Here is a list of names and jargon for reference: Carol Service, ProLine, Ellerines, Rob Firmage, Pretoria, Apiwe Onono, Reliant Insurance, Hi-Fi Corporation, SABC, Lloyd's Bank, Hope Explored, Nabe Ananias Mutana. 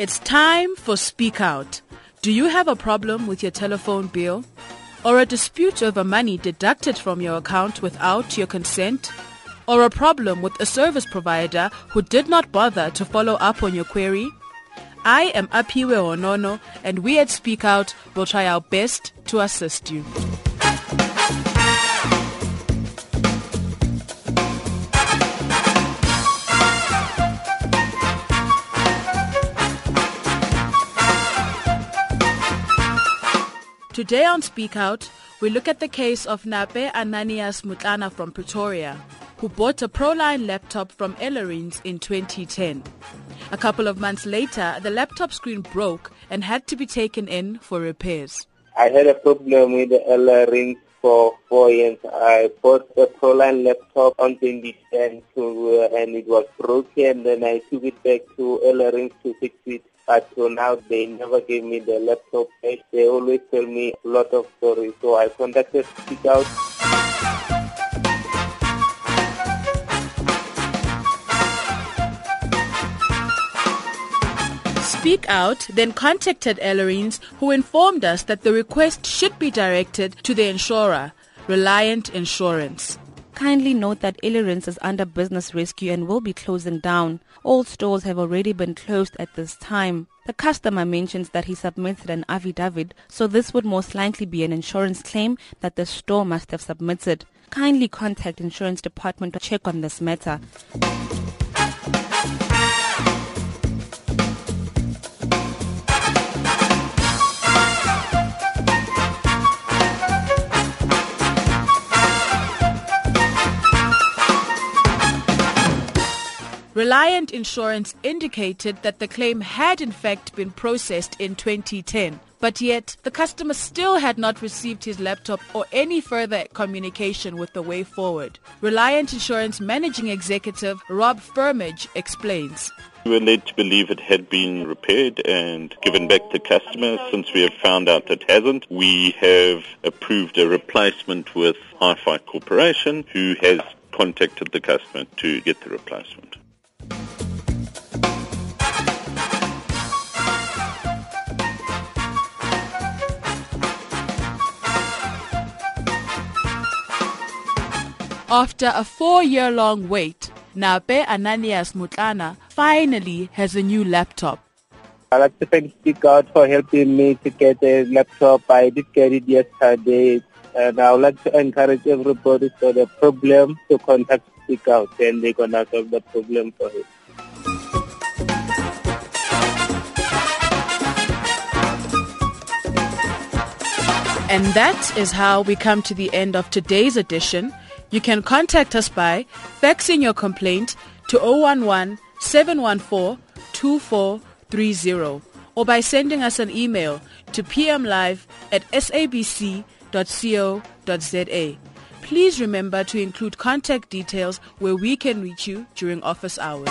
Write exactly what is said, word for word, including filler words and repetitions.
It's time for Speak Out. Do you have a problem with your telephone bill? Or a dispute over money deducted from your account without your consent? Or a problem with a service provider who did not bother to follow up on your query? I am Apiwe Onono, and we at Speak Out will try our best to assist you. Today on Speak Out, we look at the case of Nabe Ananias Mutana from Pretoria, who bought a ProLine laptop from Ellerines in twenty ten. A couple of months later, the laptop screen broke and had to be taken in for repairs. I had a problem with the Ellerines for four years. I bought a ProLine laptop on twenty ten to, uh, and it was broken. Then I took it back to Ellerines to fix it. But so now they never gave me the laptop back. They always tell me a lot of stories. So I contacted Speak Out. Speak Out then contacted Ellerines, who informed us that the request should be directed to the insurer, Reliant Insurance. Kindly note that Ellerines is under business rescue and will be closing down. All stores have already been closed at this time. The customer mentions that he submitted an affidavit, so this would most likely be an insurance claim that the store must have submitted. Kindly contact insurance department to check on this matter. Reliant Insurance indicated that the claim had in fact been processed in twenty ten, but yet the customer still had not received his laptop or any further communication with the way forward. Reliant Insurance Managing Executive Rob Firmage explains. We were led to believe it had been repaired and given back to customers. Since we have found out it hasn't, we have approved a replacement with Hi-Fi Corporation, who has contacted the customer to get the replacement. After a four-year-long wait, Nabe Ananias Mutana finally has a new laptop. I'd like to thank Speak Out for helping me to get a laptop. I did get it yesterday, and I would like to encourage everybody for the problem to contact Speak Out, and they're going to solve the problem for it. And that is how we come to the end of today's edition. You can contact us by faxing your complaint to zero one one, seven one four, two four three zero or by sending us an email to p m live at s a b c dot co dot z a. Please remember to include contact details where we can reach you during office hours.